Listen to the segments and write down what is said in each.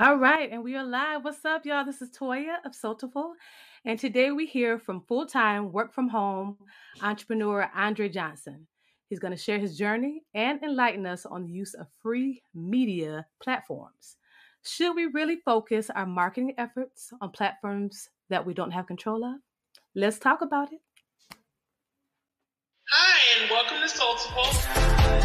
All right, and we are live. What's up, y'all? This is Toya of Soulful, and today we hear from full-time, work-from-home entrepreneur Andre Johnson. He's going to share his journey and enlighten us on the use of free media platforms. Should we really focus our marketing efforts on platforms that we don't have control of? Let's talk about it. Hi, and welcome to Soulful.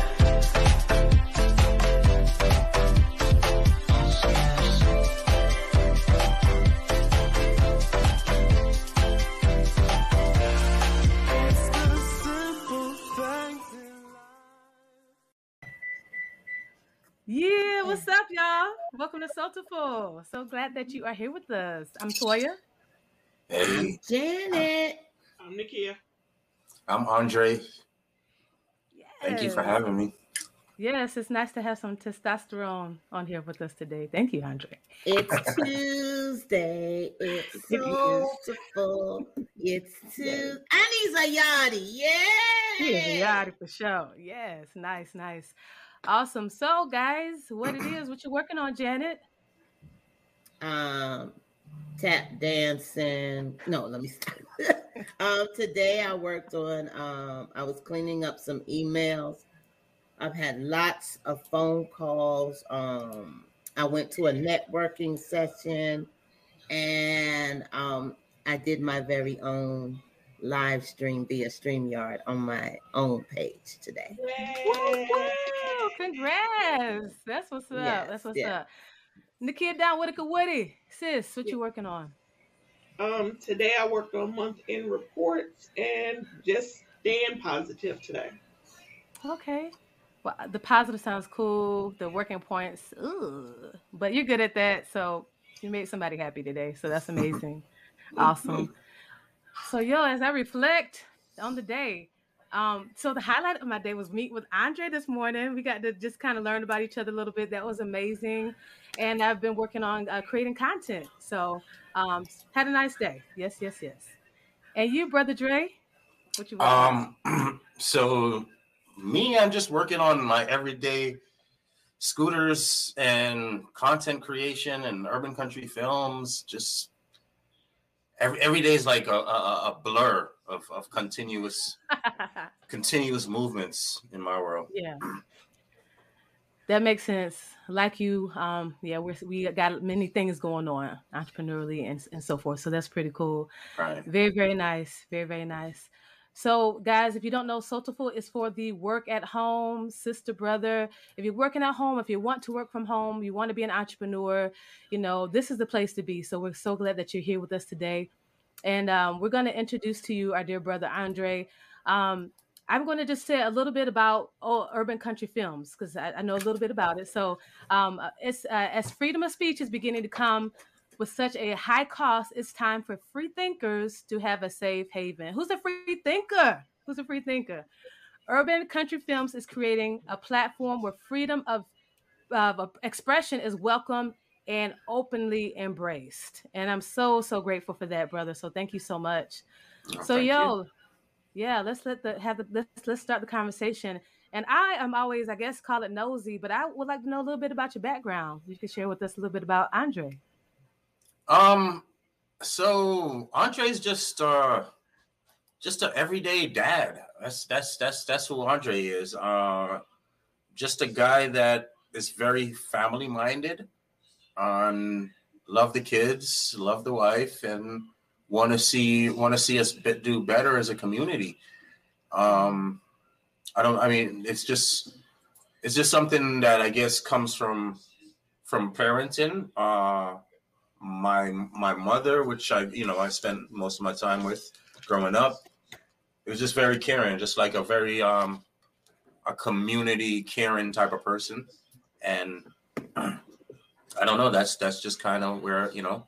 Yeah, what's up, y'all? Welcome to Soulful. So glad that you are here with us. I'm Toya. Hey. I'm Janet. I'm Nikia. I'm Andre. Yes. Thank you for having me. Yes, it's nice to have some testosterone on here with us today. Thank you, Andre. It's Tuesday. It's Soulful. It's Tuesday. I need a yachty. Yeah. Here's a yachty for sure. Yes, nice, nice. Awesome. So, guys, what it is, what you working on, Janet? Tap dancing. No, let me stop. Today I worked on, I was cleaning up some emails. I've had lots of phone calls. I went to a networking session, and I did my very own live stream via StreamYard on my own page today. Yay. Congrats. That's what's up. Yes, that's what's up. Nikia Down Whitaker Woody. Sis, what you working on? Today I worked on month-end reports and just staying positive today. Okay. Well, the positive sounds cool. The working points, ooh. But you're good at that. So you made somebody happy today. So that's amazing. Awesome. So, yo, as I reflect on the day, so the highlight of my day was meet with Andre this morning. We got to just kind of learn about each other a little bit. That was amazing. And I've been working on creating content. So had a nice day. Yes, yes, yes. And you, Brother Dre, what you working on? So me, I'm just working on my everyday scooters and content creation and Urban Country Films. Just every day is like a blur of continuous movements in my world. Yeah, that makes sense. Like you, yeah, we got many things going on entrepreneurially and so forth. So that's pretty cool. Right. Very, very nice. Very, very nice. So guys, if you don't know, Soulful is for the work at home, sister, brother. If you're working at home, if you want to work from home, you want to be an entrepreneur, you know, this is the place to be. So we're so glad that you're here with us today. And we're going to introduce to you our dear brother, Andre. I'm going to just say a little bit about Urban Country Films, because I know a little bit about it. So it's as freedom of speech is beginning to come with such a high cost, it's time for free thinkers to have a safe haven. Who's a free thinker? Who's a free thinker? Urban Country Films is creating a platform where freedom of expression is welcome and openly embraced. And I'm so, so grateful for that, brother. So thank you so much. Oh, so yo, yeah, let's start the conversation. And I am always, I guess, call it nosy, but I would like to know a little bit about your background. You can share with us a little bit about Andre. So Andre's just an everyday dad. That's who Andre is. Just a guy that is very family minded. Love the kids, love the wife, and want to see us do better as a community. It's just something that I guess comes from parenting. My mother, which I spent most of my time with growing up, it was just very caring, just like a very a community caring type of person. And I don't know. That's just kind of where, you know,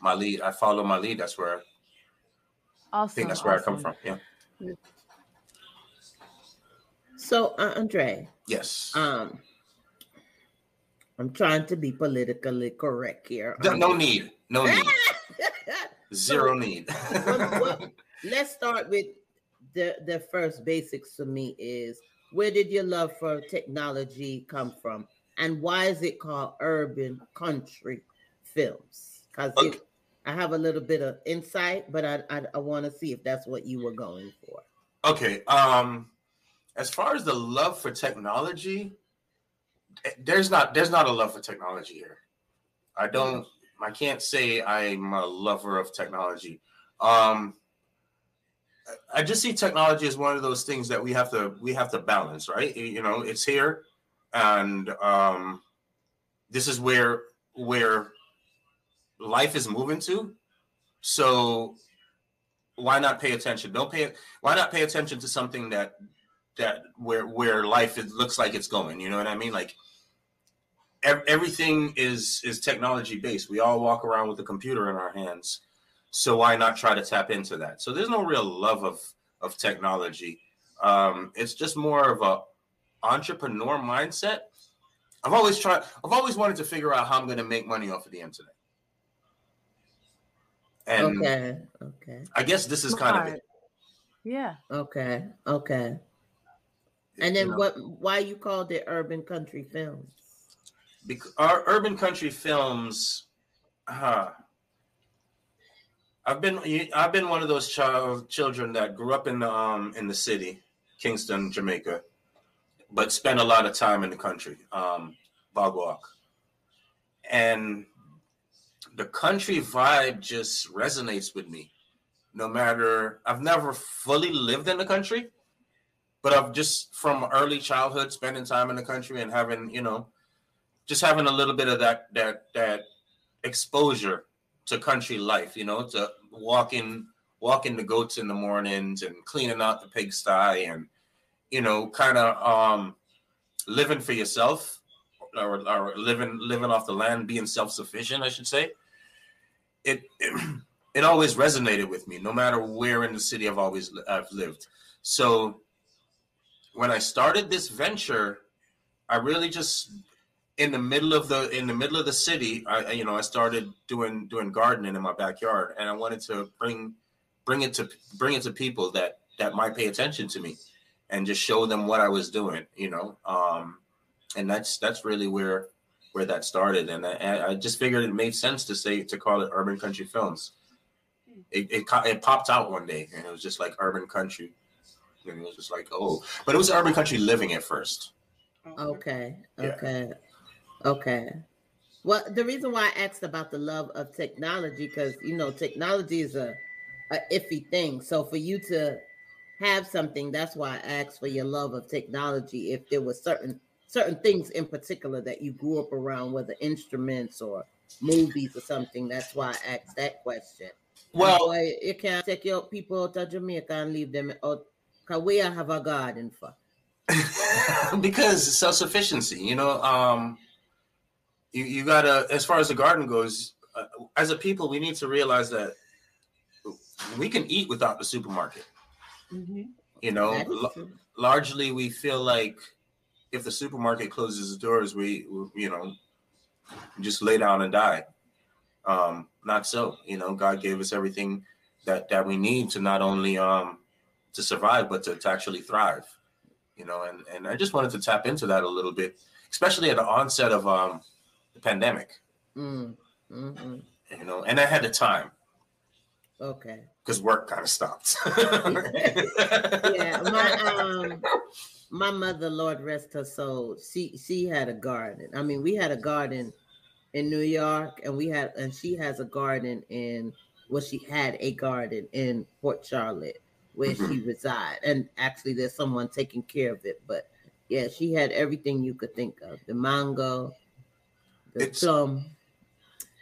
my lead. I follow my lead. That's where awesome, I think that's where awesome. I come from. Yeah. So Andre. Yes. I'm trying to be politically correct here. No need. No need. Zero need. Well, let's start with the first basics. For me is, where did your love for technology come from? And why is it called Urban Country Films? Because okay. I have a little bit of insight, but I want to see if that's what you were going for. Okay. As far as the love for technology, there's not a love for technology here. I can't say I'm a lover of technology. I just see technology as one of those things that we have to balance, right? You know, it's here, and this is where life is moving to. So why not pay attention? Why not pay attention to something that where life looks like it's going? You know what I mean? Like everything is technology based. We all walk around with a computer in our hands. So why not try to tap into that? So there's no real love of technology. It's just more of a entrepreneur mindset. I've always wanted to figure out how I'm going to make money off of the internet. And okay. I guess this is kind of it. Yeah. Okay. And then why you called it Urban Country Films? Because our Urban Country Films, I've been one of those children that grew up in the city, Kingston, Jamaica, but spent a lot of time in the country, Bogwalk, and the country vibe just resonates with me. No matter, I've never fully lived in the country, but I've just from early childhood spending time in the country and having having a little bit of that exposure to country life, to walking the goats in the mornings and cleaning out the pigsty and, kind of living for yourself or living off the land, being self-sufficient, I should say. It always resonated with me, no matter where in the city I've lived. So when I started this venture, I really just in the middle of the city, I started doing gardening in my backyard, and I wanted to bring it to people that might pay attention to me, and just show them what I was doing, and that's really where that started, and I just figured it made sense to call it Urban Country Films. It popped out one day, and it was just like Urban Country, and it was just like but it was Urban Country Living at first. Okay. Yeah. Okay. Well, the reason why I asked about the love of technology, because, technology is a iffy thing. So for you to have something, that's why I asked for your love of technology. If there were certain things in particular that you grew up around, whether instruments or movies or something, that's why I asked that question. Well, you can't take your people out of Jamaica and leave them out. Because where have a garden for? Because self-sufficiency, You gotta, as far as the garden goes, as a people, we need to realize that we can eat without the supermarket. Mm-hmm. Largely we feel like if the supermarket closes the doors, we just lay down and die. Not so. God gave us everything that we need to not only to survive, but to actually thrive. And I just wanted to tap into that a little bit, especially at the onset of the pandemic. And I had the time. Okay. Because work kind of stopped. Yeah. My mother, Lord rest her soul, she had a garden. I mean, we had a garden in New York, and she has a garden she had a garden in Port Charlotte where she resides. And actually there's someone taking care of it. But yeah, she had everything you could think of. The mango, plum,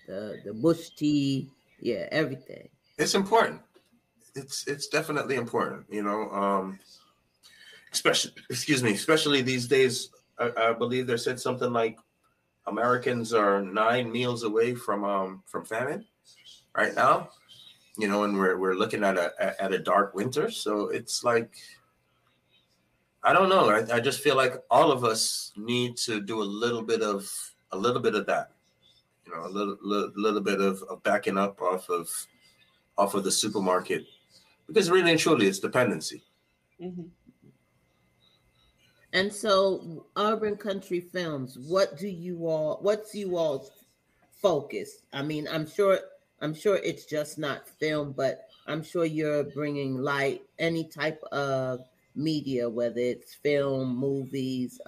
the bush tea, everything. It's important. It's definitely important, especially these days. I believe they said something like Americans are 9 meals away from famine right now, and we're looking at a dark winter. So it's like, I don't know. I just feel like all of us need to do a little bit of that, a little bit of backing up off of the supermarket, because really and truly it's dependency. Mm-hmm. And so Urban Country Films, what's you all's focus? I mean, I'm sure it's just not film, but I'm sure you're bringing light, any type of media, whether it's film, movies,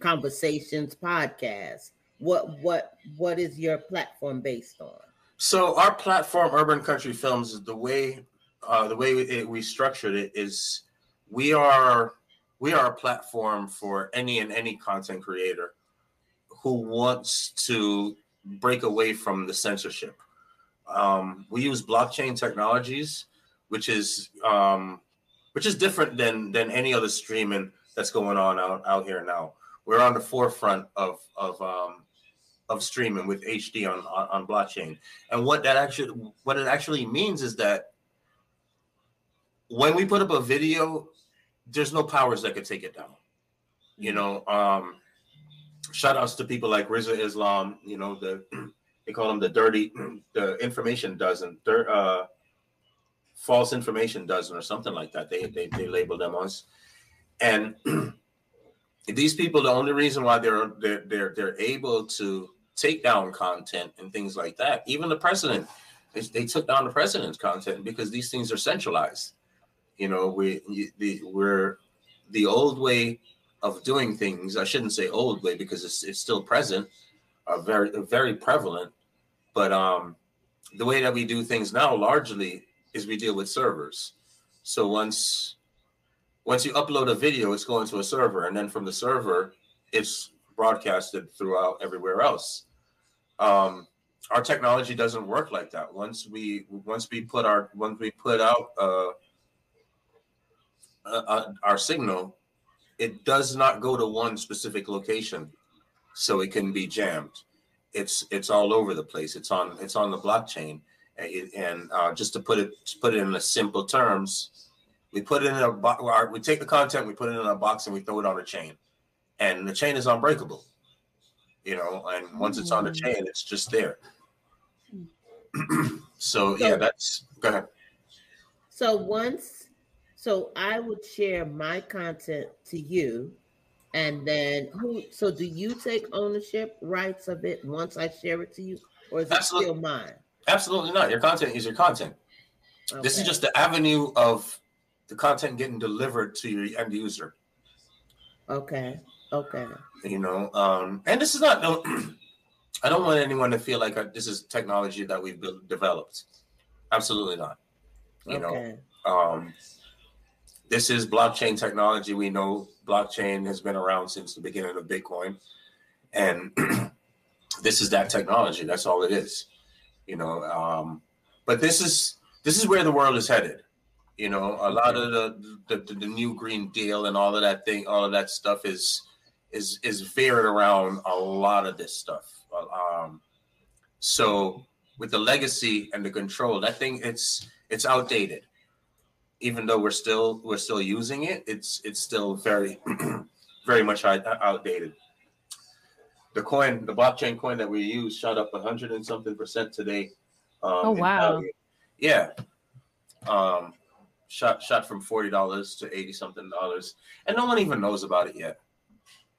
conversations, podcasts. What is your platform based on? So our platform, Urban Country Films, is the way we structured it is we are a platform for any content creator who wants to break away from the censorship. We use blockchain technologies, which is different than any other streaming that's going on out here now. We're on the forefront of streaming with HD on blockchain. And what it actually means is that when we put up a video, there's no powers that could take it down. You know, shout outs to people like Riza Islam, you know, they call them the information dozen, false information dozen or something like that. They label them us. And these people, the only reason why they're able to take down content and things like that, even the president, they took down the president's content because these things are centralized. You know, we're the old way of doing things. I shouldn't say old way because it's still present, very prevalent. But the way that we do things now largely is we deal with servers. So once you upload a video, it's going to a server, and then from the server, it's broadcasted throughout everywhere else. Our technology doesn't work like that. Once we put out our signal, it does not go to one specific location, so it can be jammed. It's all over the place. It's on the blockchain, and just to put it in simple terms. We put it in a box. We take the content, we put it in a box, and we throw it on a chain. And the chain is unbreakable, you know. And once it's on the chain, it's just there. So yeah, that's go ahead. So I would share my content to you, and then who? So do you take ownership rights of it once I share it to you, or is Absolutely. It still mine? Absolutely not. Your content is your content. Okay. This is just the avenue of the content getting delivered to your end user. Okay. You know, and this is not. No, I don't want anyone to feel like this is technology that we've developed. Absolutely not. You know, this is blockchain technology. We know blockchain has been around since the beginning of Bitcoin, and this is that technology. That's all it is. You know, but this is where the world is headed. You know, a lot of the new Green Deal and all of that thing, all of that stuff is veered around a lot of this stuff. So with the legacy and the control, that thing it's outdated. Even though we're still using it, it's still very very much outdated. The coin, the blockchain coin that we use, shot up 100% and something today. Wow! Yeah. Shot from $40 to $80 something, and no one even knows about it yet,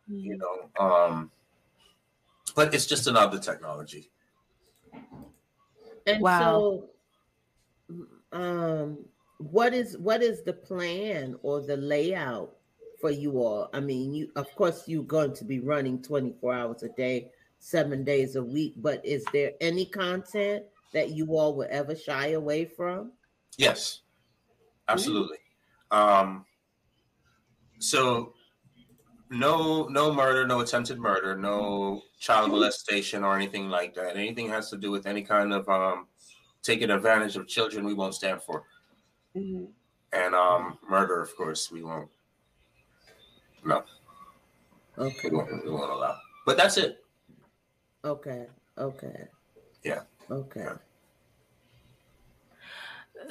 you know. But it's just another technology. And wow. So, what is the plan or the layout for you all? I mean, you of course you're going to be running 24 hours a day, 7 days a week. But is there any content that you all will ever shy away from? Yes. Absolutely. So no murder, no attempted murder, no child molestation or anything like that. Anything has to do with any kind of taking advantage of children, we won't stand for. Mm-hmm. And murder, of course, we won't. No. Okay. We won't allow. But that's it. Okay. Yeah. Okay. Yeah.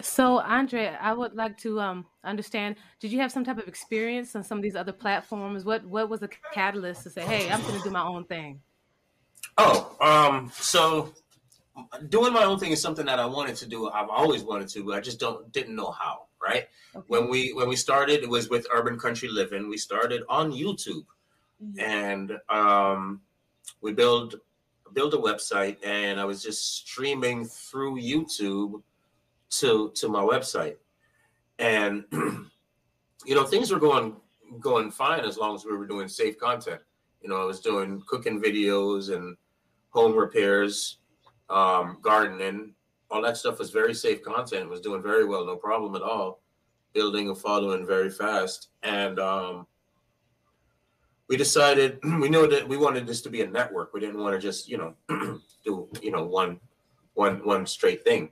So, Andre, I would like to understand, did you have some type of experience on some of these other platforms? What was the catalyst to say, hey, I'm going to do my own thing? So doing my own thing is something that I wanted to do. I've always wanted to, but I just didn't know how, right? Okay. When we started, it was with Urban Country Living. We started on YouTube, and we build a website, and I was just streaming through YouTube to my website, and you know, things were going fine as long as we were doing safe content. You know, I was doing cooking videos and home repairs, gardening, all that stuff was very safe content. It was doing very well, no problem at all. Building a following very fast, and we decided, we knew that we wanted this to be a network. We didn't want to just, you know, do, you know, one straight thing.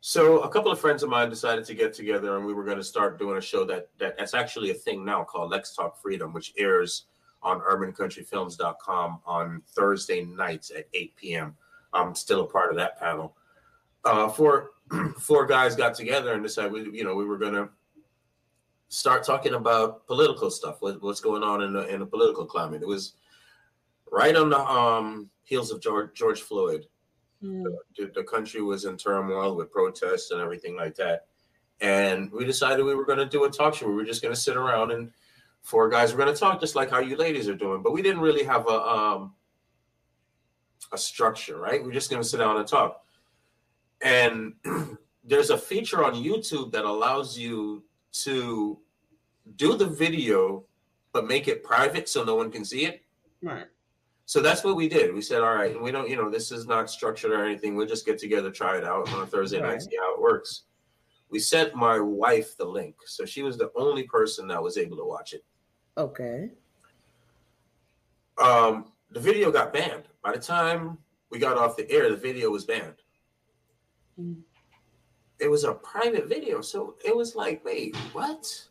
So a couple of friends of mine decided to get together, and we were going to start doing a show that's actually a thing now called Let's Talk Freedom, which airs on UrbanCountryFilms.com on Thursday nights at 8 p.m. I'm still a part of that panel. Four guys got together and decided, you know, we were going to start talking about political stuff, what's going on in the political climate. It was right on the heels of George Floyd. The country was in turmoil with protests and everything like that. And we decided we were going to do a talk show. We were just going to sit around, and four guys were going to talk, just like how you ladies are doing. But we didn't really have a structure, right? We're just going to sit down and talk. And there's a feature on YouTube that allows you to do the video, but make it private so no one can see it. Right. So that's what we did. We said, all right, we don't, you know, this is not structured or anything. We'll just get together, try it out on a Thursday night, see how it works. We sent my wife the link. So she was the only person that was able to watch it. Okay. The video got banned. By the time we got off the air, the video was banned. Mm. It was a private video. So it was like, wait, what?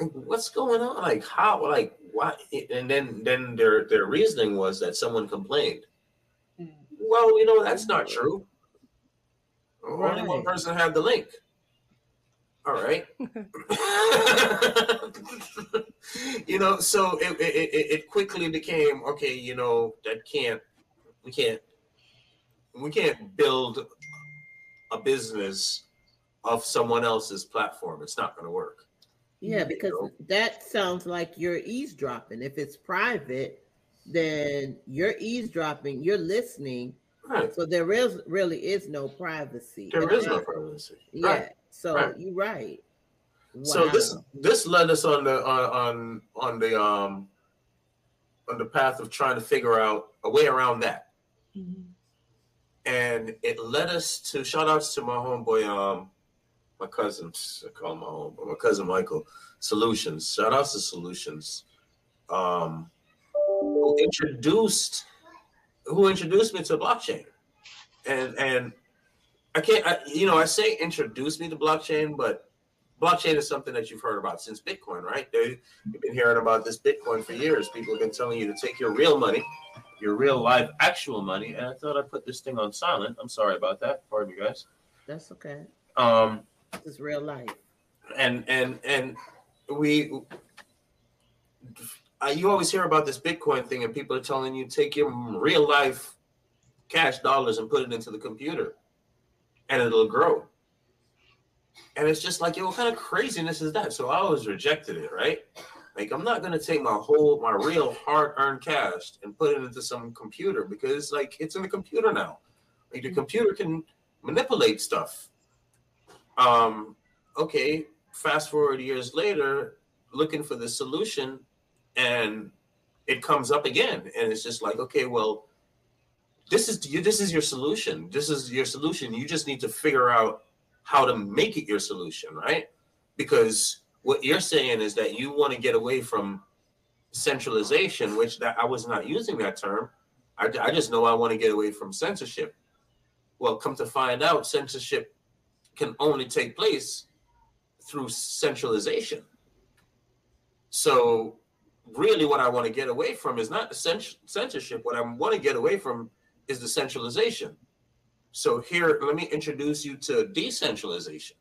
What's going on? Like, how? Like, why? And then their reasoning was that someone complained. Mm. Well, you know, that's not true. Right. Only one person had the link. All right. You know, so it quickly became, okay, you know, that can't, we can't build a business of someone else's platform. It's not going to work. Yeah, because that sounds like you're eavesdropping. If it's private, then you're eavesdropping, you're listening. Right. So there is really is no privacy. There is no privacy. Yeah. Right. So you're right. Wow. So this led us on the path of trying to figure out a way around that. Mm-hmm. And it led us to shout outs to my homeboy, my cousin, I call him my homeboy, my cousin Michael, Solutions. Shout outs to Solutions. Who introduced me to blockchain, and I can't, you know, I say introduced me to blockchain, but blockchain is something that you've heard about since Bitcoin, right? You've been hearing about this Bitcoin for years. People have been telling you to take your real money, your real live actual money. And I thought I put this thing on silent. I'm sorry about that. Pardon you guys. That's okay. This is real life. And we. You always hear about this Bitcoin thing, and people are telling you take your real life cash dollars and put it into the computer, and it'll grow. And it's just like, yo, what kind of craziness is that? So I always rejected it, right? Like, I'm not gonna take my real hard-earned cash and put it into some computer, because like, it's in the computer now. Like, the computer can manipulate stuff. Okay, fast forward years later, looking for the solution. And it comes up again, and it's just like, okay, well, this is your solution. This is your solution. You just need to figure out how to make it your solution, right? Because what you're saying is that you want to get away from centralization, which I was not using that term. I just know I want to get away from censorship. Well, come to find out, censorship can only take place through centralization. So really what I want to get away from is not the censorship. What I want to get away from is the centralization. So here, let me introduce you to decentralization,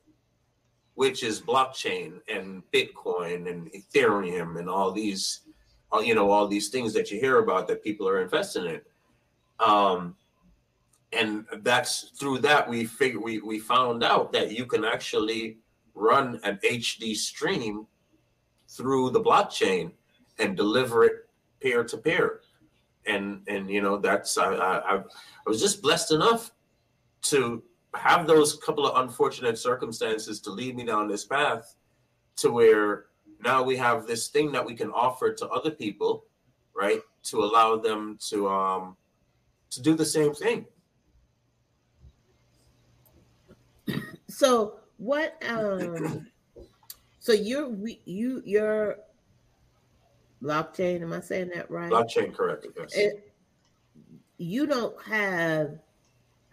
which is blockchain and Bitcoin and Ethereum and all these, you know, all these things that you hear about that people are investing in. And that's through that we found out that you can actually run an HD stream through the blockchain and deliver it peer to peer. And you know, that's I was just blessed enough to have those couple of unfortunate circumstances to lead me down this path to where now we have this thing that we can offer to other people, right, to allow them to do the same thing. So what? So your blockchain. Am I saying that right? Blockchain, correct. Yes. You don't have.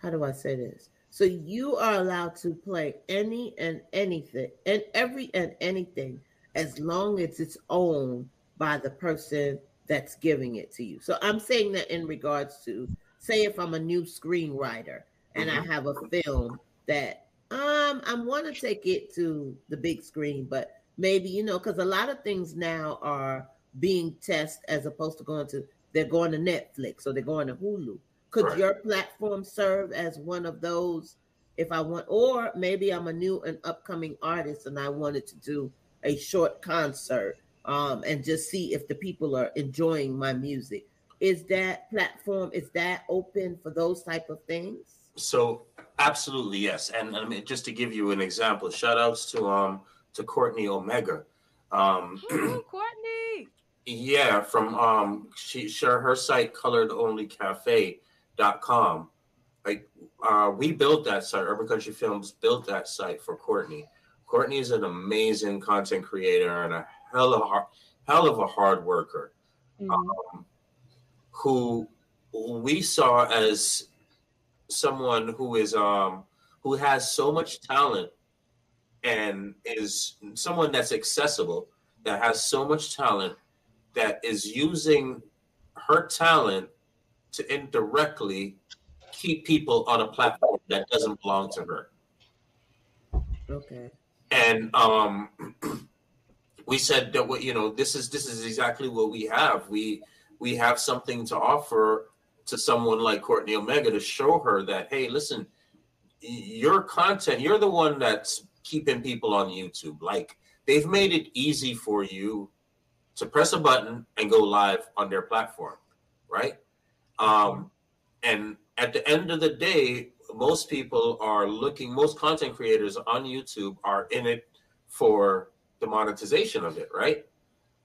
How do I say this? So you are allowed to play any and anything, and every and anything, as long as it's owned by the person that's giving it to you. So I'm saying that in regards to, say, if I'm a new screenwriter and I have a film that I want to take it to the big screen, but maybe, you know, because a lot of things now are being tested as opposed to they're going to Netflix or they're going to Hulu. Could your platform serve as one of those if I want? Or maybe I'm a new and upcoming artist and I wanted to do a short concert and just see if the people are enjoying my music. Is that platform, is that open for those type of things? So absolutely, yes. And I mean, just to give you an example, shout outs to Courtney Omega. Ooh, Courtney. Yeah, from her site, coloredonlycafe.com. Like we built that site, Urban Country Films built that site for Courtney. Courtney is an amazing content creator and a hell of a hard worker, who we saw as someone who is who has so much talent and is someone that's accessible, that has so much talent, that is using her talent to indirectly keep people on a platform that doesn't belong to her. Okay. And we said that, you know, this is exactly what we have. We have something to offer to someone like Courtney Omega to show her that, hey, listen, your content, you're the one that's keeping people on YouTube. Like, they've made it easy for you to press a button and go live on their platform, right? And at the end of the day, most people are looking, most content creators on YouTube are in it for the monetization of it, right?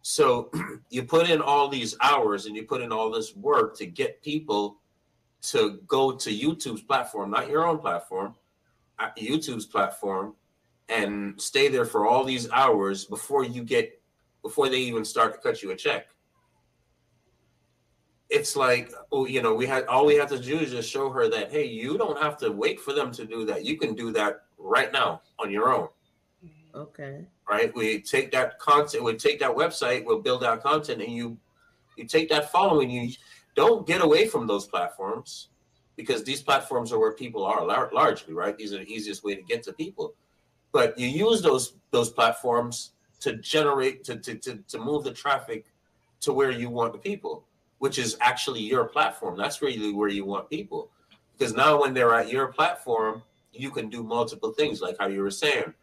So you put in all these hours and you put in all this work to get people to go to YouTube's platform, not your own platform, YouTube's platform, and stay there for all these hours before they even start to cut you a check. It's like, oh, you know, we have to do is just show her that, hey, you don't have to wait for them to do that. You can do that right now on your own. Okay. Right. We take that content. We take that website. We'll build out content, and you take that following. You don't get away from those platforms, because these platforms are where people are largely. Right. These are the easiest way to get to people. But you use those platforms to generate to move the traffic to where you want the people, which is actually your platform. That's really where you want people, because now when they're at your platform, you can do multiple things. Like how you were saying,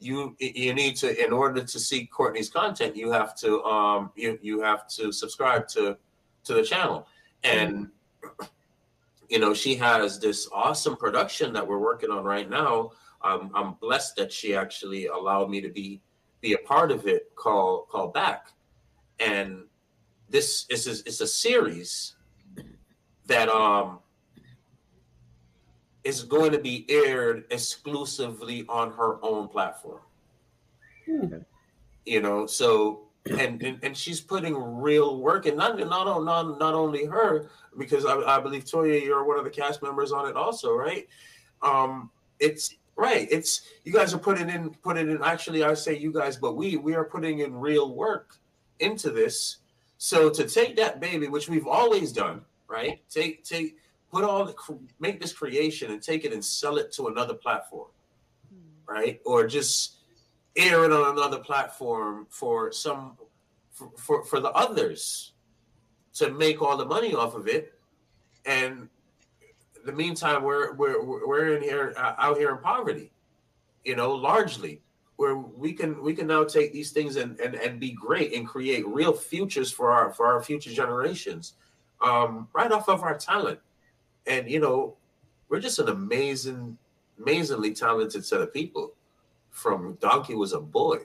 you need to, in order to see Courtney's content, you have to you have to subscribe to the channel. And you know, she has this awesome production that we're working on right now. I'm blessed that she actually allowed me to be a part of it, called Back. And this is a series that is going to be aired exclusively on her own platform. You know, so and she's putting real work, and not only her, because I believe, Toya, you're one of the cast members on it also, right? It's right. It's, you guys are putting in. Actually, I say you guys, but we are putting in real work into this. So to take that baby, which we've always done, right? Make this creation and take it and sell it to another platform, right? Or just air it on another platform for the others to make all the money off of it. And in the meantime, we're out here in poverty, you know, largely. where we can now take these things and be great and create real futures for our future generations, right off of our talent. And we're just an amazingly talented set of people. From Donkey was a boy.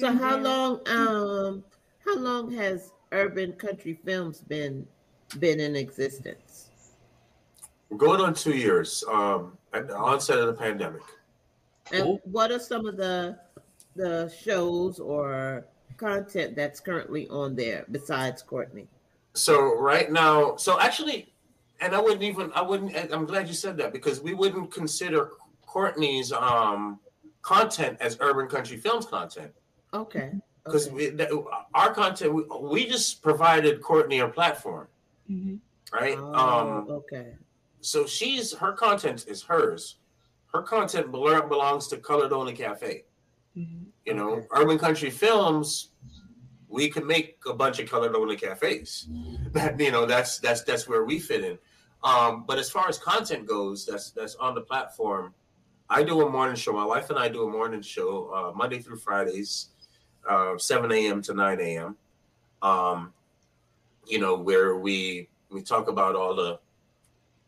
So how long has Urban Country Films been in existence? We're going on 2 years at the onset of the pandemic. And What are some of the shows or content that's currently on there besides Courtney? So right now, I'm glad you said that, because we wouldn't consider Courtney's content as Urban Country Films content. Okay. Because our content, we just provided Courtney a platform, right? Okay. So her content is hers. Her content belongs to Colored Only Cafe. Urban Country Films, we can make a bunch of Colored Only Cafes. That's where we fit in. But as far as content goes, that's on the platform. I do a morning show. My wife and I do a morning show Monday through Fridays, 7 a.m. to 9 a.m. Where we talk about all the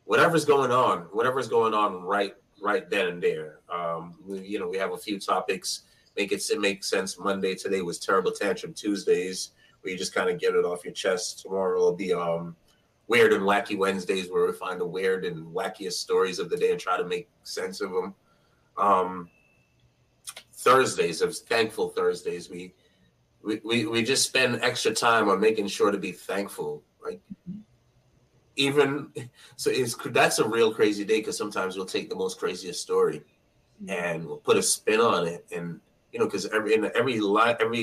whatever's going on right then and there. We have a few topics. Make sense Monday. Today was Terrible Tantrum Tuesdays, where you just kind of get it off your chest. Tomorrow will be Weird and Wacky Wednesdays, where we find the weird and wackiest stories of the day and try to make sense of them. Thursdays, Thankful Thursdays, we just spend extra time on making sure to be thankful. Like, that's a real crazy day, because sometimes we'll take the most craziest story and we'll put a spin on it, and because every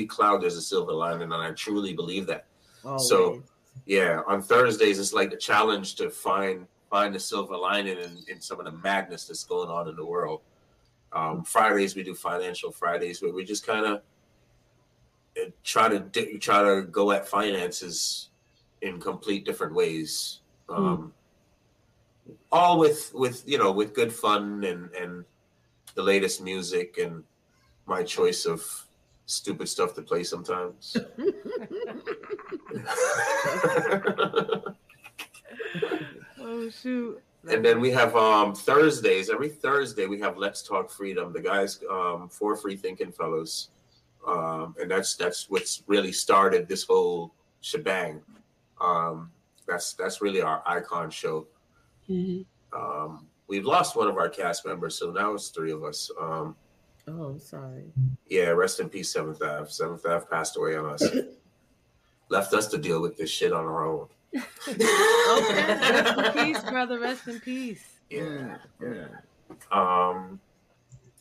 cloud there's a silver lining, and I truly believe that. Always. So. Yeah, on Thursdays it's like a challenge to find the silver lining in some of the madness that's going on in the world. Fridays we do Financial Fridays, where we just kind of try to go at finances in complete different ways, all with good fun and the latest music and my choice of stupid stuff to play sometimes. Oh shoot! And then we have Thursdays. Every Thursday we have Let's Talk Freedom. The guys, four free thinking fellows, and that's what's really started this whole shebang. That's really our icon show. We've lost one of our cast members, so now it's three of us. Oh, I'm sorry. Yeah, rest in peace, 7th Ave. 7th Ave passed away on us. Left us to deal with this shit on our own. Okay, rest in peace, brother. Rest in peace. Yeah, yeah.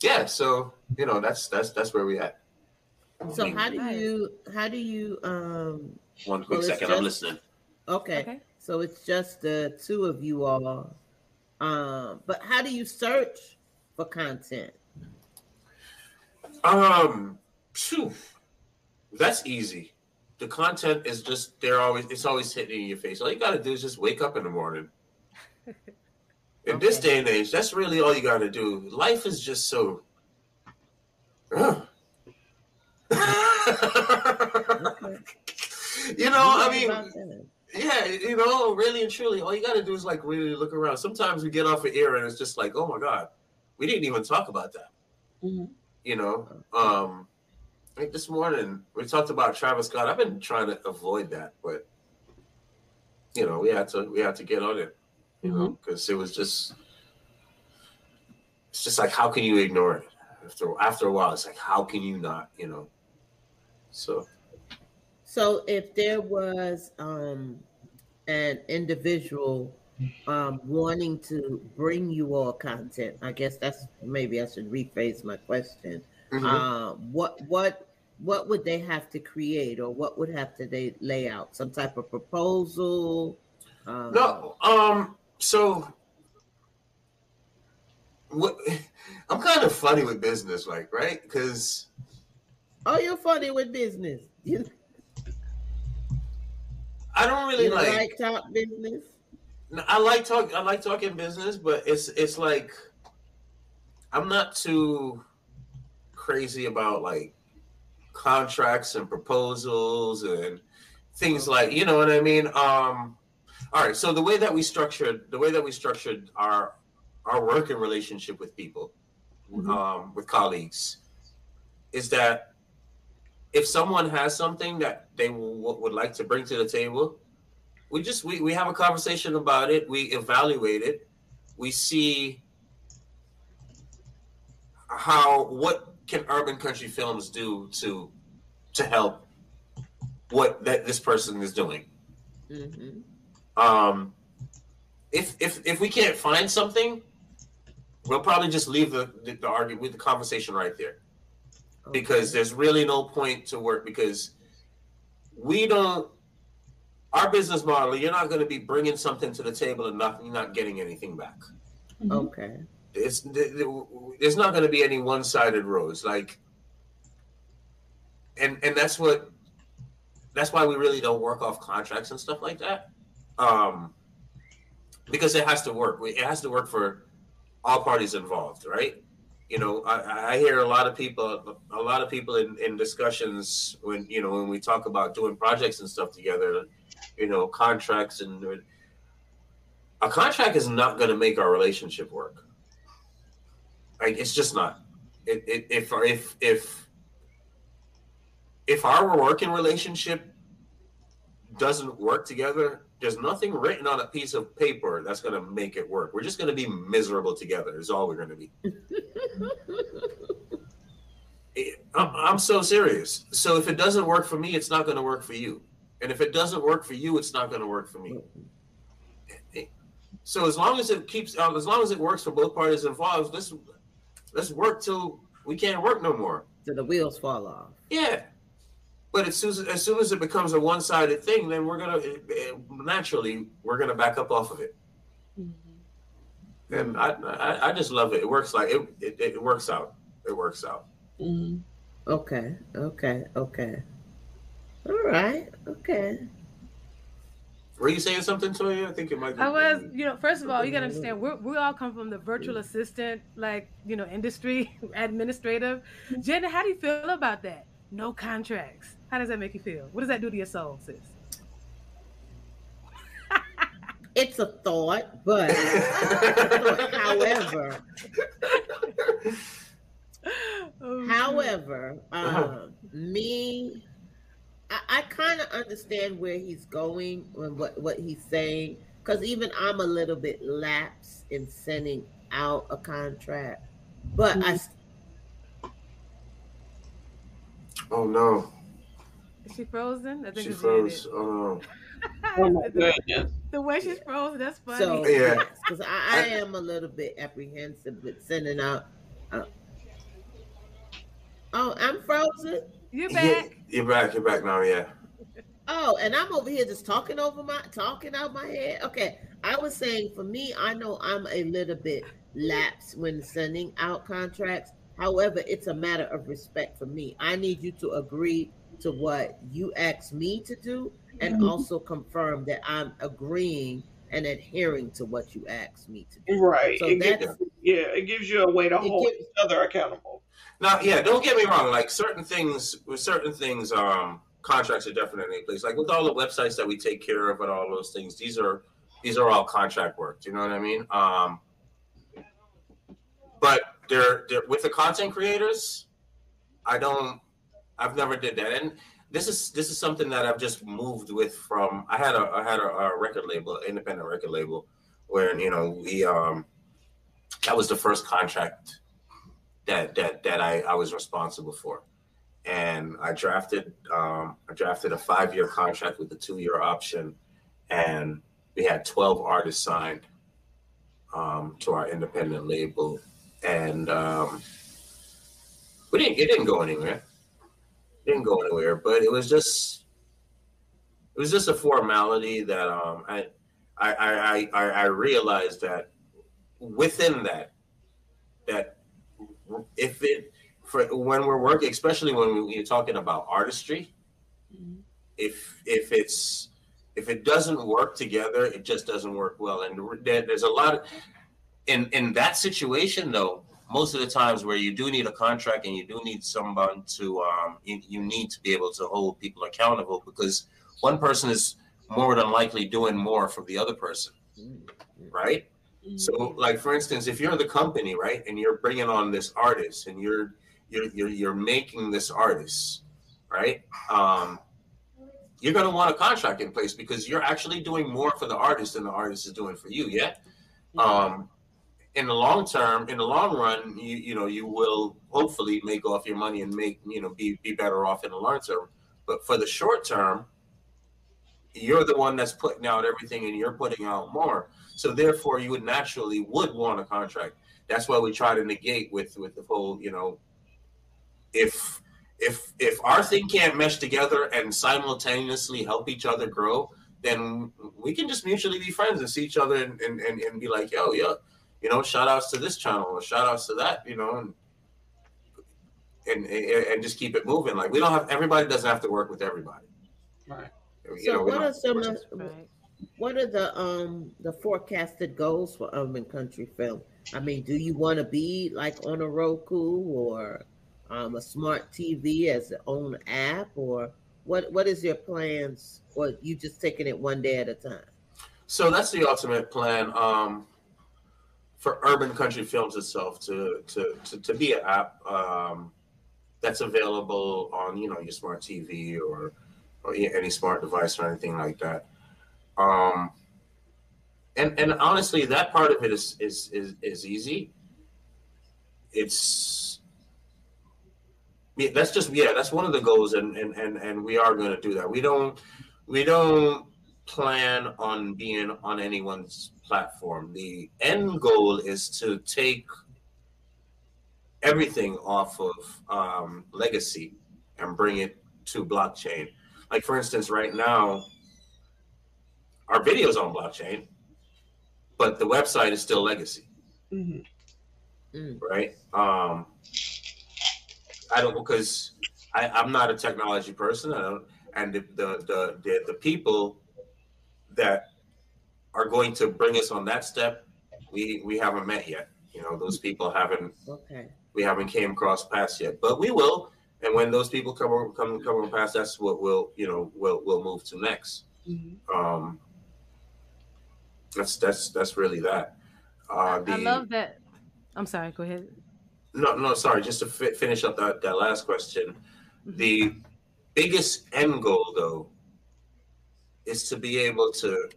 Yeah. So that's where we at. So how do you One quick second, I'm listening. Okay. So it's just the two of you all. But how do you search for content? That's easy. The content is just it's always hitting in your face. All you gotta do is just wake up in the morning. This day and age, that's really all you gotta do. Life is just so. Really and truly, all you gotta do is like really look around. Sometimes we get off an air and it's just like, oh my God, we didn't even talk about that. Like this morning we talked about Travis Scott. I've been trying to avoid that, but we had to get on it, because it's just like, how can you ignore it? After a while, it's like, how can you not? So if there was an individual wanting to bring you all content, I guess maybe I should rephrase my question. What would they have to create, or what would have to they lay out? Some type of proposal? I'm kind of funny with business, like, right? Because you're funny with business. I don't really like top business. I like talking business, but it's like I'm not too crazy about like contracts and proposals and things like, you know what I mean? All right. So the way that we structured our working relationship with people, mm-hmm. With colleagues, is that if someone has something that they would like to bring to the table, we have a conversation about it. We evaluate it. We see what can Urban Country Films do to help what this person is doing. Mm-hmm. If we can't find something, we'll probably just leave the argument with the conversation right there, okay. Because there's really no point to work, because we don't. Our business model, you're not going to be bringing something to the table and you're not getting anything back. Okay. There's not going to be any one-sided roads, like, and that's why we really don't work off contracts and stuff like that, because it has to work. It has to work for all parties involved, right? You know, I hear a lot of people in discussions when, you know, when we talk about doing projects and stuff together, you know, contracts, and a contract is not going to make our relationship work. Like, it's just not. If our working relationship doesn't work together, there's nothing written on a piece of paper that's going to make it work. We're just going to be miserable together is all we're going to be. I'm so serious. So if it doesn't work for me, it's not going to work for you. And if it doesn't work for you, it's not going to work for me. So as long as it keeps, as long as it works for both parties involved, let's work till we can't work no more. Till the wheels fall off. Yeah. But as soon as it becomes a one-sided thing, then we're gonna back up off of it. Mm-hmm. And I just love it. It works like it works out. It works out. Mm-hmm. Okay. All right. Okay. Were you saying something, Toya? I think it might be. I was, you know, first of all, you got to understand, we all come from the virtual assistant, like, you know, industry, administrative. Jenna, how do you feel about that? No contracts. How does that make you feel? What does that do to your soul, sis? It's a thought, but however, me... I kind of understand where he's going and what he's saying, because even I'm a little bit lapsed in sending out a contract, but I. Oh no! Is she frozen? I think she froze. Oh no! The way she's frozen, that's funny. So, yeah, because I am a little bit apprehensive with sending out. Oh, I'm frozen. You're back. You're back now, yeah. Oh, and I'm over here just talking out my head. Okay, I was saying, for me, I know I'm a little bit lapsed when sending out contracts. However, it's a matter of respect for me. I need you to agree to what you asked me to do, and mm-hmm. also confirm that I'm agreeing and adhering to what you asked me to do. Right. So it gives you a way to hold each other accountable. Now, yeah, don't get me wrong. Like, certain things, contracts are definitely in place. Like with all the websites that we take care of and all those things, these are all contract work. Do you know what I mean? But they're with the content creators, I've never did that. And this is something that I've just moved with from. I had a record label, independent record label, where, you know, we that was the first contract that I was responsible for. And I drafted a 5-year contract with a 2-year option, and we had 12 artists signed to our independent label, and it didn't go anywhere, but it was just a formality that I realized that within that if it, for when we're working, especially when you're talking about artistry, mm-hmm. if it's If it doesn't work together, it just doesn't work well. And there's a lot of, in that situation, though, most of the times where you do need a contract and you do need someone to, you need to be able to hold people accountable, because one person is more than likely doing more for the other person, right? So, like, for instance, if you're in the company, right, and you're bringing on this artist and you're making this artist, right, you're going to want a contract in place because you're actually doing more for the artist than the artist is doing for you, yeah? In the long term, in the long run, you know, you will hopefully make off your money and make, you know, be better off in the long term. But for the short term, you're the one that's putting out everything and you're putting out more. So therefore, you would naturally would want a contract. That's why we try to negate with the whole, you know, if our thing can't mesh together and simultaneously help each other grow, then we can just mutually be friends and see each other and be like, yo, yeah, you know, shout outs to this channel or shout outs to that, you know, and just keep it moving. Like, we don't have, everybody doesn't have to work with everybody. Right. You know, what are some of, what are the forecasted goals for Urban Country Film? I mean, do you want to be like on a Roku or a smart TV as an own app, or what is your plans, or you just taking it one day at a time? So that's the ultimate plan for Urban Country Films itself, to be an app that's available on, you know, your smart TV or any smart device or anything like that. And honestly, that part of it is easy. That's just, yeah, that's one of the goals, and we are going to do that. We don't plan on being on anyone's platform. The end goal is to take everything off of legacy and bring it to blockchain. Like, for instance, right now, our video's on blockchain, but the website is still legacy, right? I don't, because I'm not a technology person. I don't, and the people that are going to bring us on that step, we haven't met yet. You know, those people haven't. Okay. We haven't came across paths yet, but we will. And when those people come on past, that's what we'll move to next. That's really that. I love that. I'm sorry. Go ahead. No, sorry. Just to finish up that last question, the biggest end goal, though, is to be able to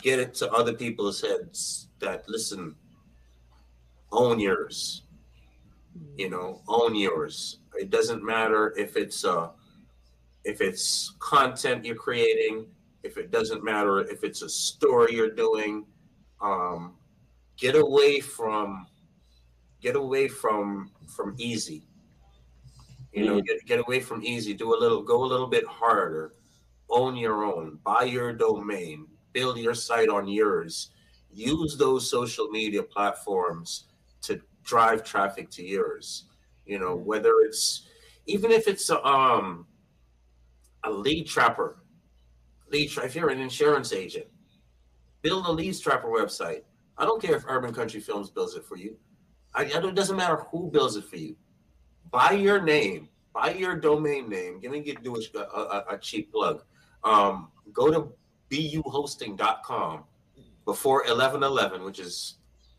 get it to other people's heads that, listen, own yours. You know, own yours. It doesn't matter if it's content you're creating. If it doesn't matter if it's a story you're doing, get away from. Get away from easy, you know, get away from easy, go a little bit harder, own your own, buy your domain, build your site on yours, use those social media platforms to drive traffic to yours. You know, whether it's, even if it's a lead trapper, if you're an insurance agent, build a lead trapper website. I don't care if Urban Country Films builds it for you. It doesn't matter who builds it for you. Buy your name, buy your domain name. Give me do a cheap plug. Go to BeyouHosting.com before 11/11, which is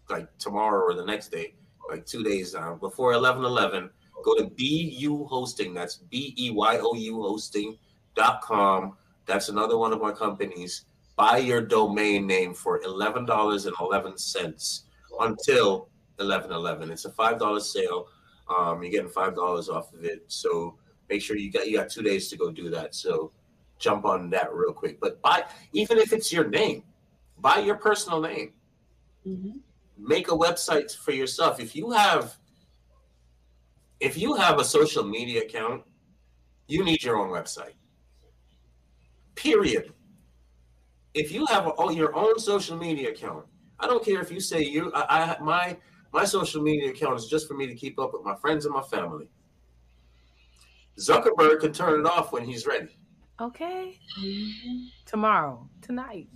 like tomorrow or the next day, like 2 days now. Before 11/11, go to BeyouHosting. That's BeyouHosting.com. That's another one of my companies. Buy your domain name for $11.11 until 11/11. It's a $5 sale. You're getting $5 off of it. So make sure you got 2 days to go do that. So jump on that real quick. But buy, even if it's your name, buy your personal name. Make a website for yourself. If you have a social media account, you need your own website. Period. If you have your own social media account, I don't care if you say my social media account is just for me to keep up with my friends and my family. Zuckerberg can turn it off when he's ready. Okay. Tomorrow, tonight.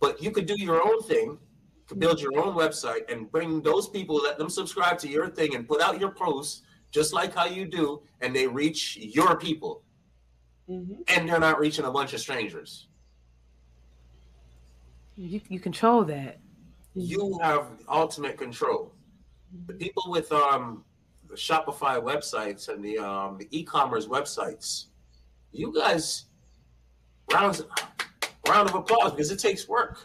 But you could do your own thing, could build your own website and bring those people, let them subscribe to your thing and put out your posts just like how you do, and they reach your people. Mm-hmm. And they're not reaching a bunch of strangers. You control that. You have ultimate control. The people with the Shopify websites and the e-commerce websites, you guys, round of applause, because it takes work.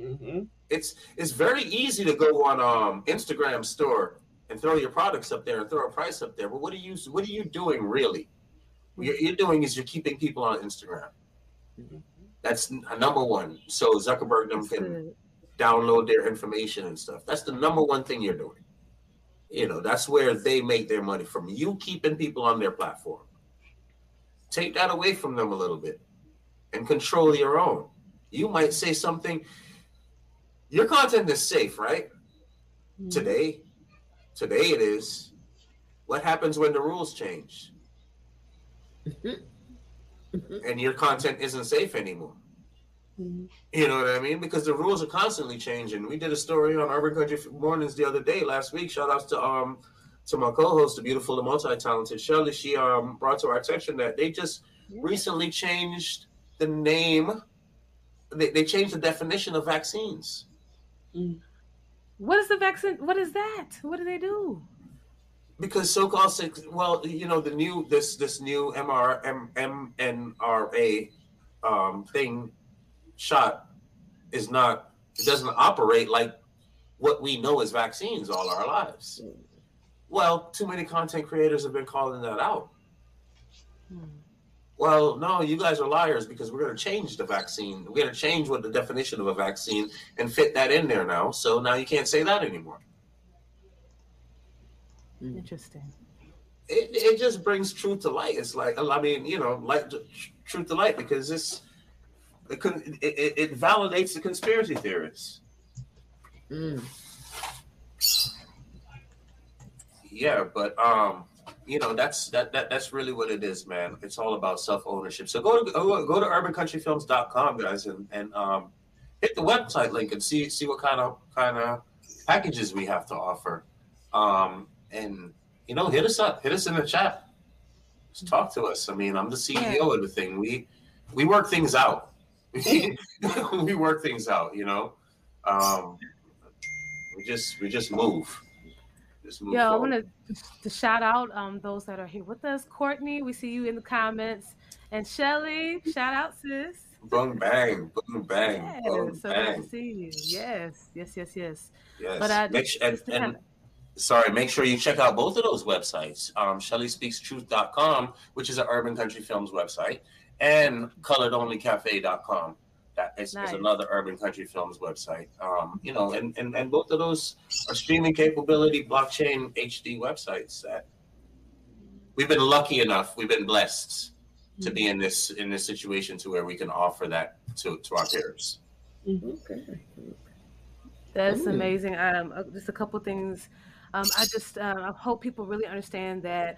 Mm-hmm. It's very easy to go on Instagram store and throw your products up there and throw a price up there. But what are you doing really? What you're doing is you're keeping people on Instagram. Mm-hmm. That's number one. So Zuckerberg them can download their information and stuff. That's the number one thing you're doing. You know, that's where they make their money from, you keeping people on their platform. Take that away from them a little bit and control your own. You might say something. Your content is safe, right? Mm-hmm. Today it is. What happens when the rules change? And your content isn't safe anymore. Mm-hmm. You know what I mean? Because the rules are constantly changing. We did a story on Urban Country Mornings the other day, last week. Shout outs to my co-host, the beautiful, the multi-talented Shelley. She brought to our attention that they just recently changed the name. They changed the definition of vaccines. Mm. What is the vaccine? What is that? What do they do? Because so-called six, well, you know, the new this new mRNA thing shot is not, it doesn't operate like what we know as vaccines all our lives. Well, too many content creators have been calling that out. Well, no, you guys are liars, because we're going to change the vaccine. We're going to change what the definition of a vaccine and fit that in there now. So now you can't say that anymore. Interesting. It just brings truth to light. It's like, I mean, you know, like truth to light, because it validates the conspiracy theorists. Mm. Yeah, but you know, that's really what it is, man. It's all about self-ownership. So go to urbancountryfilms.com, guys, and hit the website link and see what kind of packages we have to offer. And, you know, hit us up. Hit us in the chat. Just talk to us. I mean, I'm the CEO of the thing. We work things out. We work things out, you know. We just move. Yeah, I want to shout out those that are here with us. Courtney, we see you in the comments. And Shelly, shout out, sis. Boom, bang, boom, bang, yes, boom, so bang. Good to see you. Yes. But make sure you check out both of those websites, ShelleySpeaksTruth.com, which is an Urban Country Films website, and ColoredOnlyCafe.com. That is, nice. Is another Urban Country Films website. You know, and both of those are streaming capability, blockchain, HD websites that we've been lucky enough, we've been blessed to be in this situation to where we can offer that to our peers. Okay. That's amazing. Just a couple things. I hope people really understand that,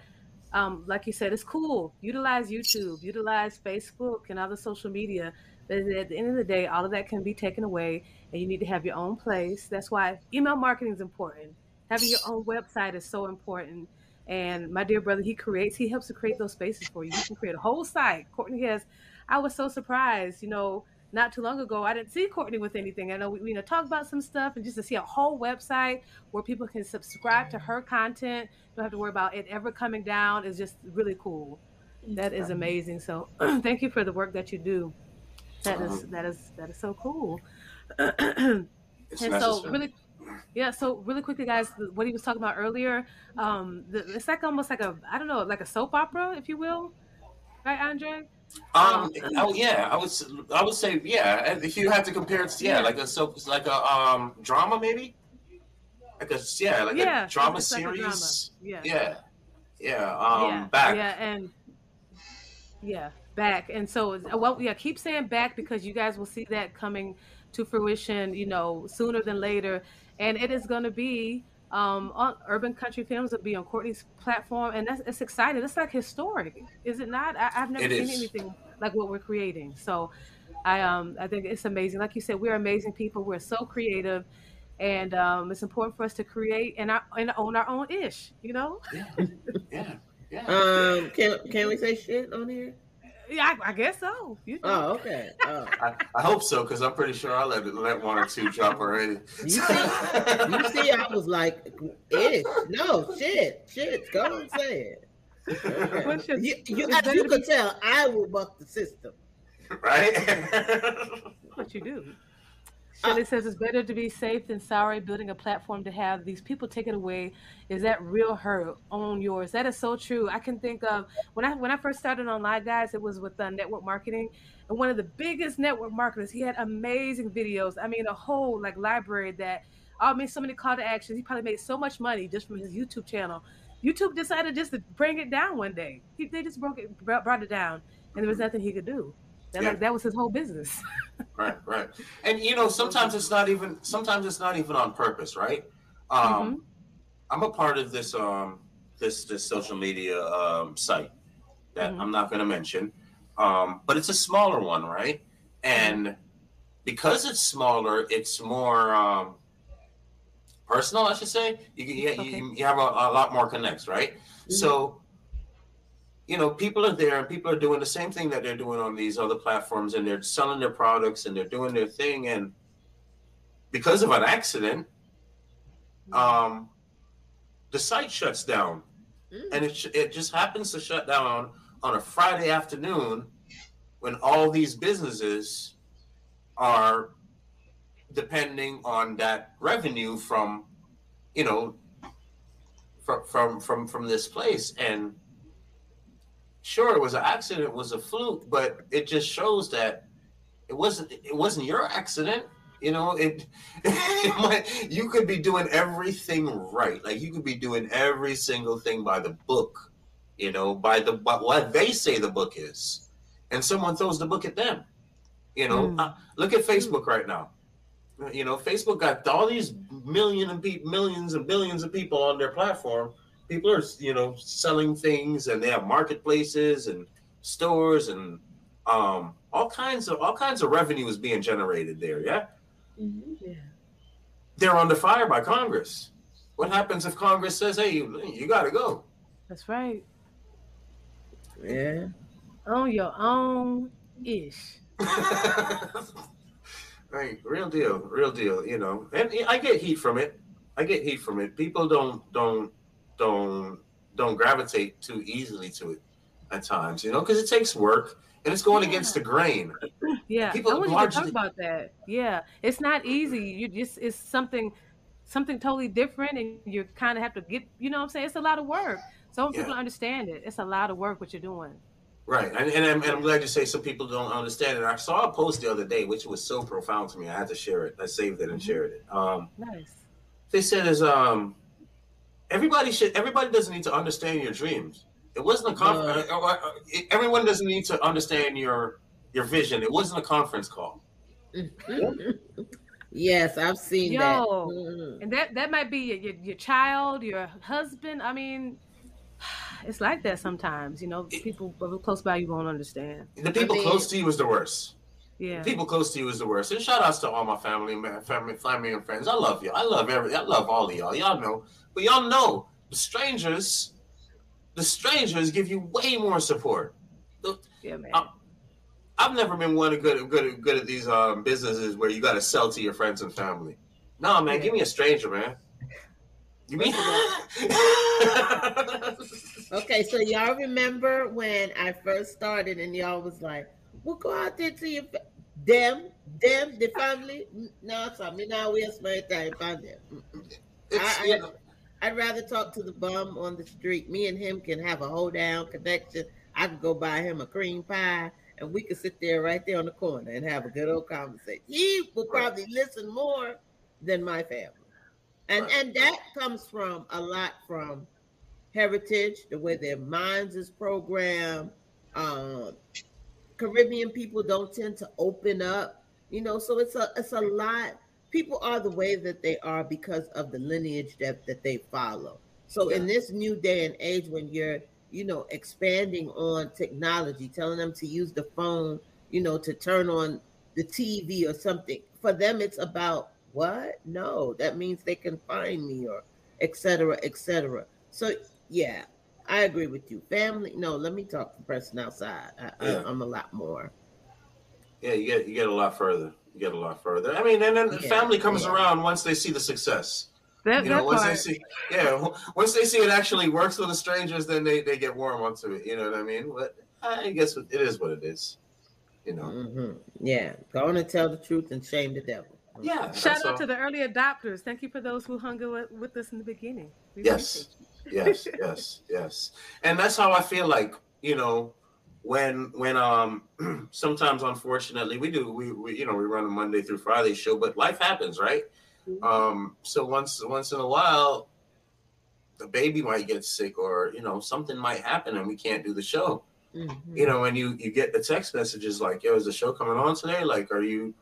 like you said, it's cool. Utilize YouTube, utilize Facebook and other social media. But at the end of the day, all of that can be taken away, and you need to have your own place. That's why email marketing is important. Having your own website is so important. And my dear brother, he helps to create those spaces for you. You can create a whole site. Courtney has, I was so surprised, you know, not too long ago, I didn't see Courtney with anything. I know we talk about some stuff, and just to see a whole website where people can subscribe to her content, don't have to worry about it ever coming down, is just really cool. That is amazing. So thank you for the work that you do. That is so cool. So really quickly, guys, what he was talking about earlier, it's like almost like a soap opera, if you will, right, Andre? I would say if you have to compare it to, like a drama, maybe? Like a drama series. Like a drama. Back. Back. And so, keep saying back, because you guys will see that coming to fruition, you know, sooner than later. And it is going to be on Urban Country Films. It'll be on Courtney's platform, and it's exciting. It's like historic, is it not? I've never seen anything like what we're creating. So I think it's amazing. Like you said, we're amazing people. We're so creative, and it's important for us to create and own our own ish. You know? Yeah. Can we say shit on here? Yeah, I guess so. You know. Oh, okay. Oh. I hope so, because I'm pretty sure I let one or two drop already. You see, I was like, ish. No, shit. Go and say it. Okay. You could tell I will buck the system. Right? That's what you do. Shelley says it's better to be safe than sorry. Building a platform to have these people take it away. Is that real? Her own yours. That is so true. I can think of when I first started online, guys. It was with network marketing, and one of the biggest network marketers. He had amazing videos. I mean, a whole like library that so many call to actions. He probably made so much money just from his YouTube channel. YouTube decided just to bring it down one day. They just brought it down, and there was nothing he could do. That was his whole business. Right. And you know, sometimes it's not even on purpose, right? Mm-hmm. I'm a part of this this social media site that I'm not going to mention, but it's a smaller one, right? And because it's smaller, it's more personal, I should say. You have a lot more connects, right? Mm-hmm. So. You know, people are there and people are doing the same thing that they're doing on these other platforms, and they're selling their products and they're doing their thing. And because of an accident, the site shuts down, and it just happens to shut down on a Friday afternoon when all these businesses are depending on that revenue from, you know, from this place. And sure, it was an accident, it was a fluke, but it just shows that it wasn't your accident. You know, you could be doing everything right. Like, you could be doing every single thing by the book, you know, by what they say the book is, and someone throws the book at them. You know, look at Facebook right now. You know, Facebook got all these millions and billions of people on their platform. People are, you know, selling things, and they have marketplaces and stores, and all kinds of revenue is being generated there. Yeah? Yeah, they're under fire by Congress. What happens if Congress says, "Hey, you got to go"? That's right. Yeah, on your own ish. Right, real deal. You know, and I get heat from it. People don't gravitate too easily to it at times, you know, because it takes work and it's going against the grain. Yeah, people largely talk about that. Yeah, it's not easy. It's something totally different, and you kind of have to get. You know what I'm saying? It's a lot of work. Some people understand it. It's a lot of work what you're doing. Right, and I'm glad you say some people don't understand it. I saw a post the other day which was so profound to me. I had to share it. I saved it and shared it. Nice. They said Everybody doesn't need to understand your dreams. It wasn't a conference. Everyone doesn't need to understand your vision. It wasn't a conference call. Yes, I've seen that. And that might be your child, your husband. I mean, it's like that sometimes. You know, people close by you won't understand. The people close to you is the worst. Yeah. People close to you is the worst. And shout outs to all my family and friends. I love you. I love I love all of y'all. Y'all know. But y'all know the strangers give you way more support. Yeah, man. I've never been one of good at these businesses where you got to sell to your friends and family. No, man, give me a stranger, man. You mean? Okay, so y'all remember when I first started and y'all was like, "Well, go out there to your them, the family." No, so me now waste my time on them. I'd rather talk to the bum on the street. Me and him can have a hold down connection. I can go buy him a cream pie, and we can sit there right there on the corner and have a good old conversation. He will probably listen more than my family, and that comes from a lot from heritage, the way their minds is programmed. Caribbean people don't tend to open up, you know. So it's a lot people are the way that they are because of the lineage that they follow. So in this new day and age, when you're, you know, expanding on technology, telling them to use the phone, you know, to turn on the TV or something, for them, it's about what? No, that means they can find me, or et cetera, et cetera. So, yeah, I agree with you. Family. No, let me talk to the person outside. I'm a lot more. Yeah, you get a lot further. You get a lot further. I mean, and then family comes around once they see the success. Once they see it actually works with the strangers, then they get warm onto it. You know what I mean? But I guess it is what it is. You know. Mm-hmm. Yeah, go on and tell the truth and shame the devil. Yeah. Shout out to the early adopters. Thank you for those who hung with us in the beginning. Yes. And that's how I feel like, you know, when sometimes, unfortunately, we run a Monday through Friday show, but life happens, right? Mm-hmm. So once in a while, the baby might get sick, or, you know, something might happen and we can't do the show. Mm-hmm. You know, and you get the text messages like, yo, is the show coming on today? Like, are you...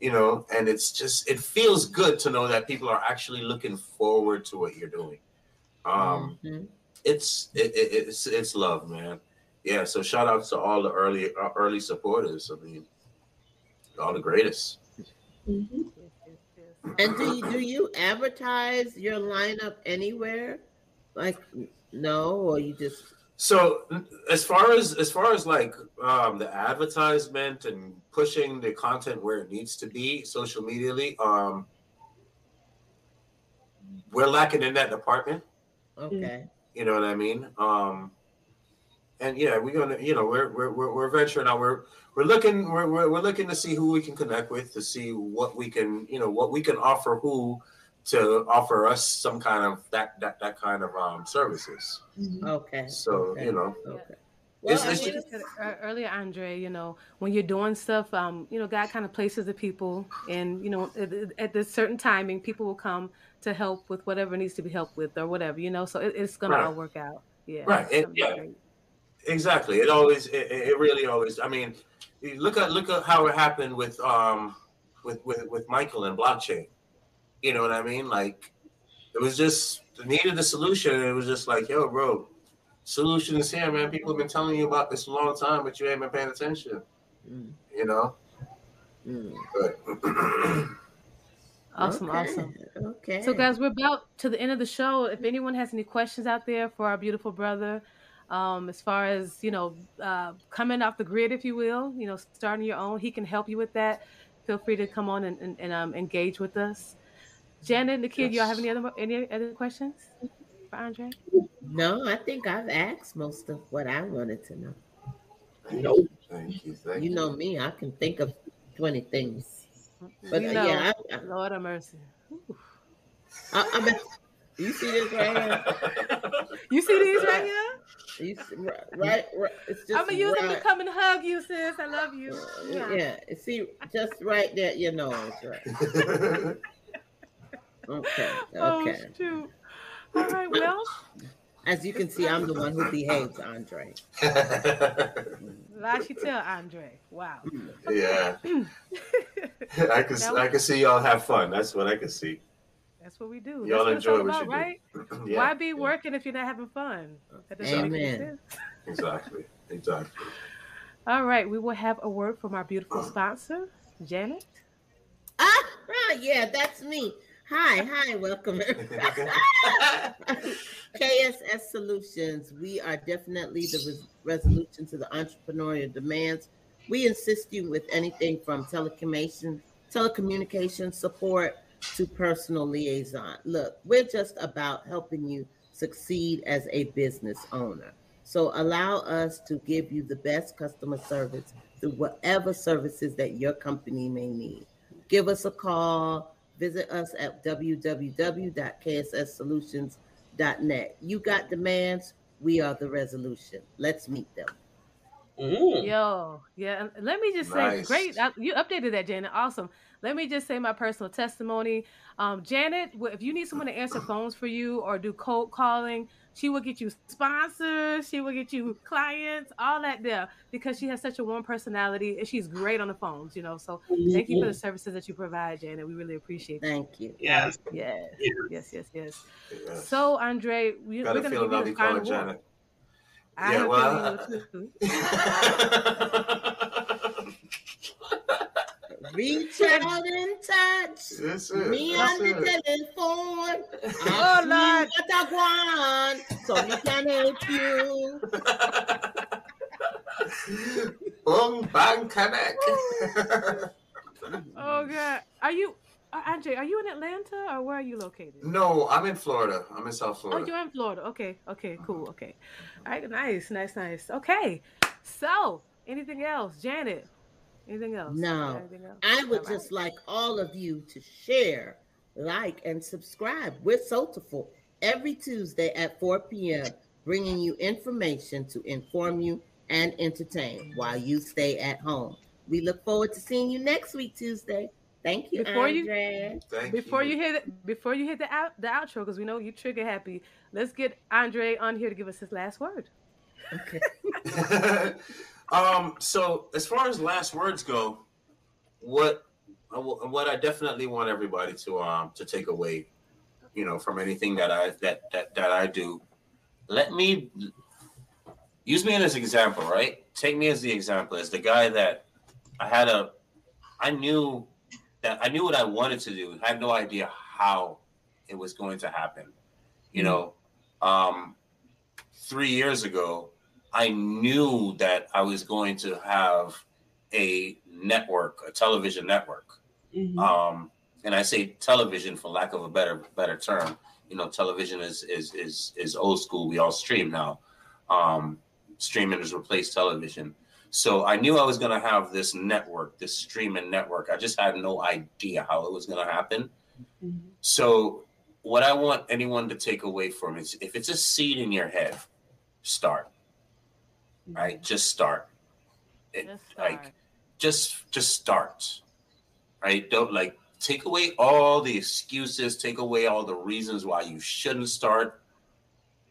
You know, and it's just, it feels good to know that people are actually looking forward to what you're doing. Mm-hmm. It's love, man. Yeah. So shout out to all the early supporters. I mean, all the greatest. Mm-hmm. And do you advertise your lineup anywhere? Like, no, or you just. So as far as like the advertisement and pushing the content where it needs to be social medially, we're lacking in that department. Okay. You know what I mean? And yeah, we're gonna, you know, we're venturing out. We're looking to see who we can connect with, to see what we can, you know, what we can offer who, to offer us some kind of that kind of services. Okay. So, okay. You know. Okay. Well, earlier, Andre, you know, when you're doing stuff, you know, God kind of places the people, and, you know, at this certain timing, people will come to help with whatever needs to be helped with or whatever, you know, so it's going to all work out. Yeah. Right. Exactly. It really always, I mean, look at how it happened with Michael and blockchain. You know what I mean? Like, it was just, it needed a solution. And it was just like, yo, bro, solution is here, man. People have been telling you about this a long time, but you ain't been paying attention. Mm. You know? Mm. But Awesome. Okay. So, guys, we're about to the end of the show. If anyone has any questions out there for our beautiful brother, as far as, you know, coming off the grid, if you will, you know, starting your own, he can help you with that. Feel free to come on and engage with us. Janet and the kid, y'all have any other questions for Andre? No, I think I've asked most of what I wanted to know. Thank you. You know me, I can think of 20 things. But you know, yeah, Lord have mercy. You see this right here? You see these right here? You see, right. It's just. I'm gonna use them to come and hug you, sis. I love you. Yeah. See, just right there, your nose, right. Okay. Oh, shoot. All right, well. As you can see, I'm the one who behaves, Andre. Lash you tell, Andre. Wow. Yeah. I can see y'all have fun. That's what I can see. That's what we do. Y'all enjoy what you do. Right? Yeah. Why be working if you're not having fun? Amen. Exactly. All right. We will have a word from our beautiful sponsor, Janet. Yeah, that's me. Hi, welcome. KSS Solutions. We are definitely the resolution to the entrepreneurial demands. We assist you with anything from telecommunication support to personal liaison. Look, we're just about helping you succeed as a business owner. So allow us to give you the best customer service through whatever services that your company may need. Give us a call. Visit us at www.ksssolutions.net. You got demands. We are the resolution. Let's meet them. Ooh. Yo, yeah. Let me just say, great. You updated that, Janet. Awesome. Let me just say my personal testimony. Janet, if you need someone to answer phones for you or do cold calling, She will get you sponsors. She will get you clients, all that there, because she has such a warm personality and she's great on the phones, you know. So thank you for the services that you provide, Janet. We really appreciate it. Thank you. Yes. Yes. Yes. Yes. Yes. Yes. So, Andre, we're going to give you the final word. Yeah, well, reach out and touch. That's it. Me on the telephone. Oh, Lord. What I want, so we can help you. Boom, bang, connect. Oh, God. Are you, Andre, are you in Atlanta or where are you located? No, I'm in Florida. I'm in South Florida. Oh, you're in Florida. Okay. Okay, cool. Okay. All right. Nice, nice, nice. Okay. So, anything else, Janet? Anything else? No. Anything else? I would just like all of you to share, like, and subscribe. We're Soulful every Tuesday at 4 p.m., bringing you information to inform you and entertain while you stay at home. We look forward to seeing you next week, Tuesday. Thank you, Andre. Before you hit the outro, because we know you're trigger happy, let's get Andre on here to give us his last word. Okay. So as far as last words go, what I definitely want everybody to take away, you know, from anything that I do, use me as an example, right? Take me as the example, as the guy that I knew what I wanted to do. I had no idea how it was going to happen. You know, 3 years ago, I knew that I was going to have a network, a television network. Mm-hmm. And I say television for lack of a better term. You know, television is old school. We all stream now. Streaming has replaced television. So I knew I was going to have this network, this streaming network. I just had no idea how it was going to happen. Mm-hmm. So what I want anyone to take away from is, if it's a seed in your head, start. Right, just start. Like, just start. Right, don't take away all the excuses, take away all the reasons why you shouldn't start.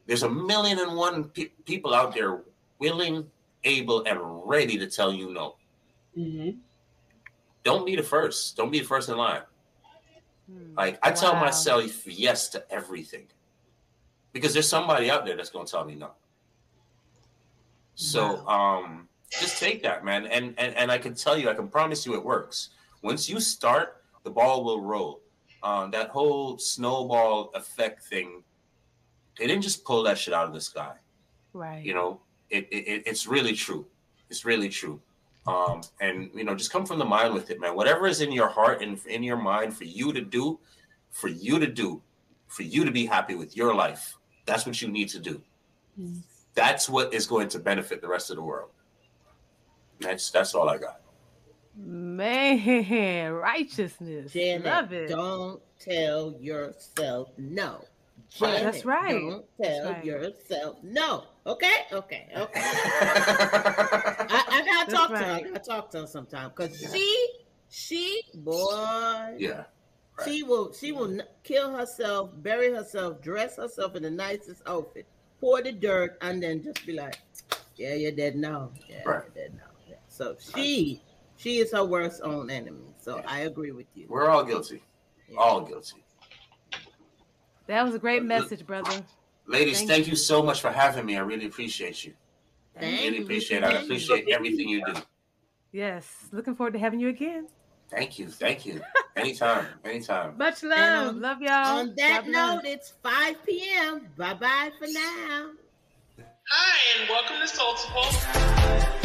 There's 1,000,001 people out there willing, able, and ready to tell you no. Mm-hmm. Don't be the first. Don't be the first in line. I tell myself yes to everything because there's somebody out there that's going to tell me no. So just take that, man. And I can tell you, I can promise you it works. Once you start, the ball will roll. That whole snowball effect thing, they didn't just pull that shit out of the sky. Right. You know, it's really true. It's really true. And, you know, just come from the mind with it, man. Whatever is in your heart and in your mind for you to do, for you to be happy with your life, that's what you need to do. Mm-hmm. That's what is going to benefit the rest of the world. That's all I got. Man, righteousness. Janet, love it. Don't tell yourself no. Janet, that's right. Don't tell yourself no. Okay. I gotta talk to her. I gotta talk to her sometime because she will kill herself, bury herself, dress herself in the nicest outfit, pour the dirt, and then just be like, yeah, you're dead now. Yeah. So she is her worst own enemy. So I agree with you. We're all guilty. Yeah. All guilty. That was a great message, brother. Ladies, thank you so much for having me. I really appreciate you. I appreciate everything you do. Yes. Looking forward to having you again. Thank you. Anytime. Much love. Love y'all. On that note, it's 5 p.m. Bye-bye for now. Hi, and welcome to Soulful.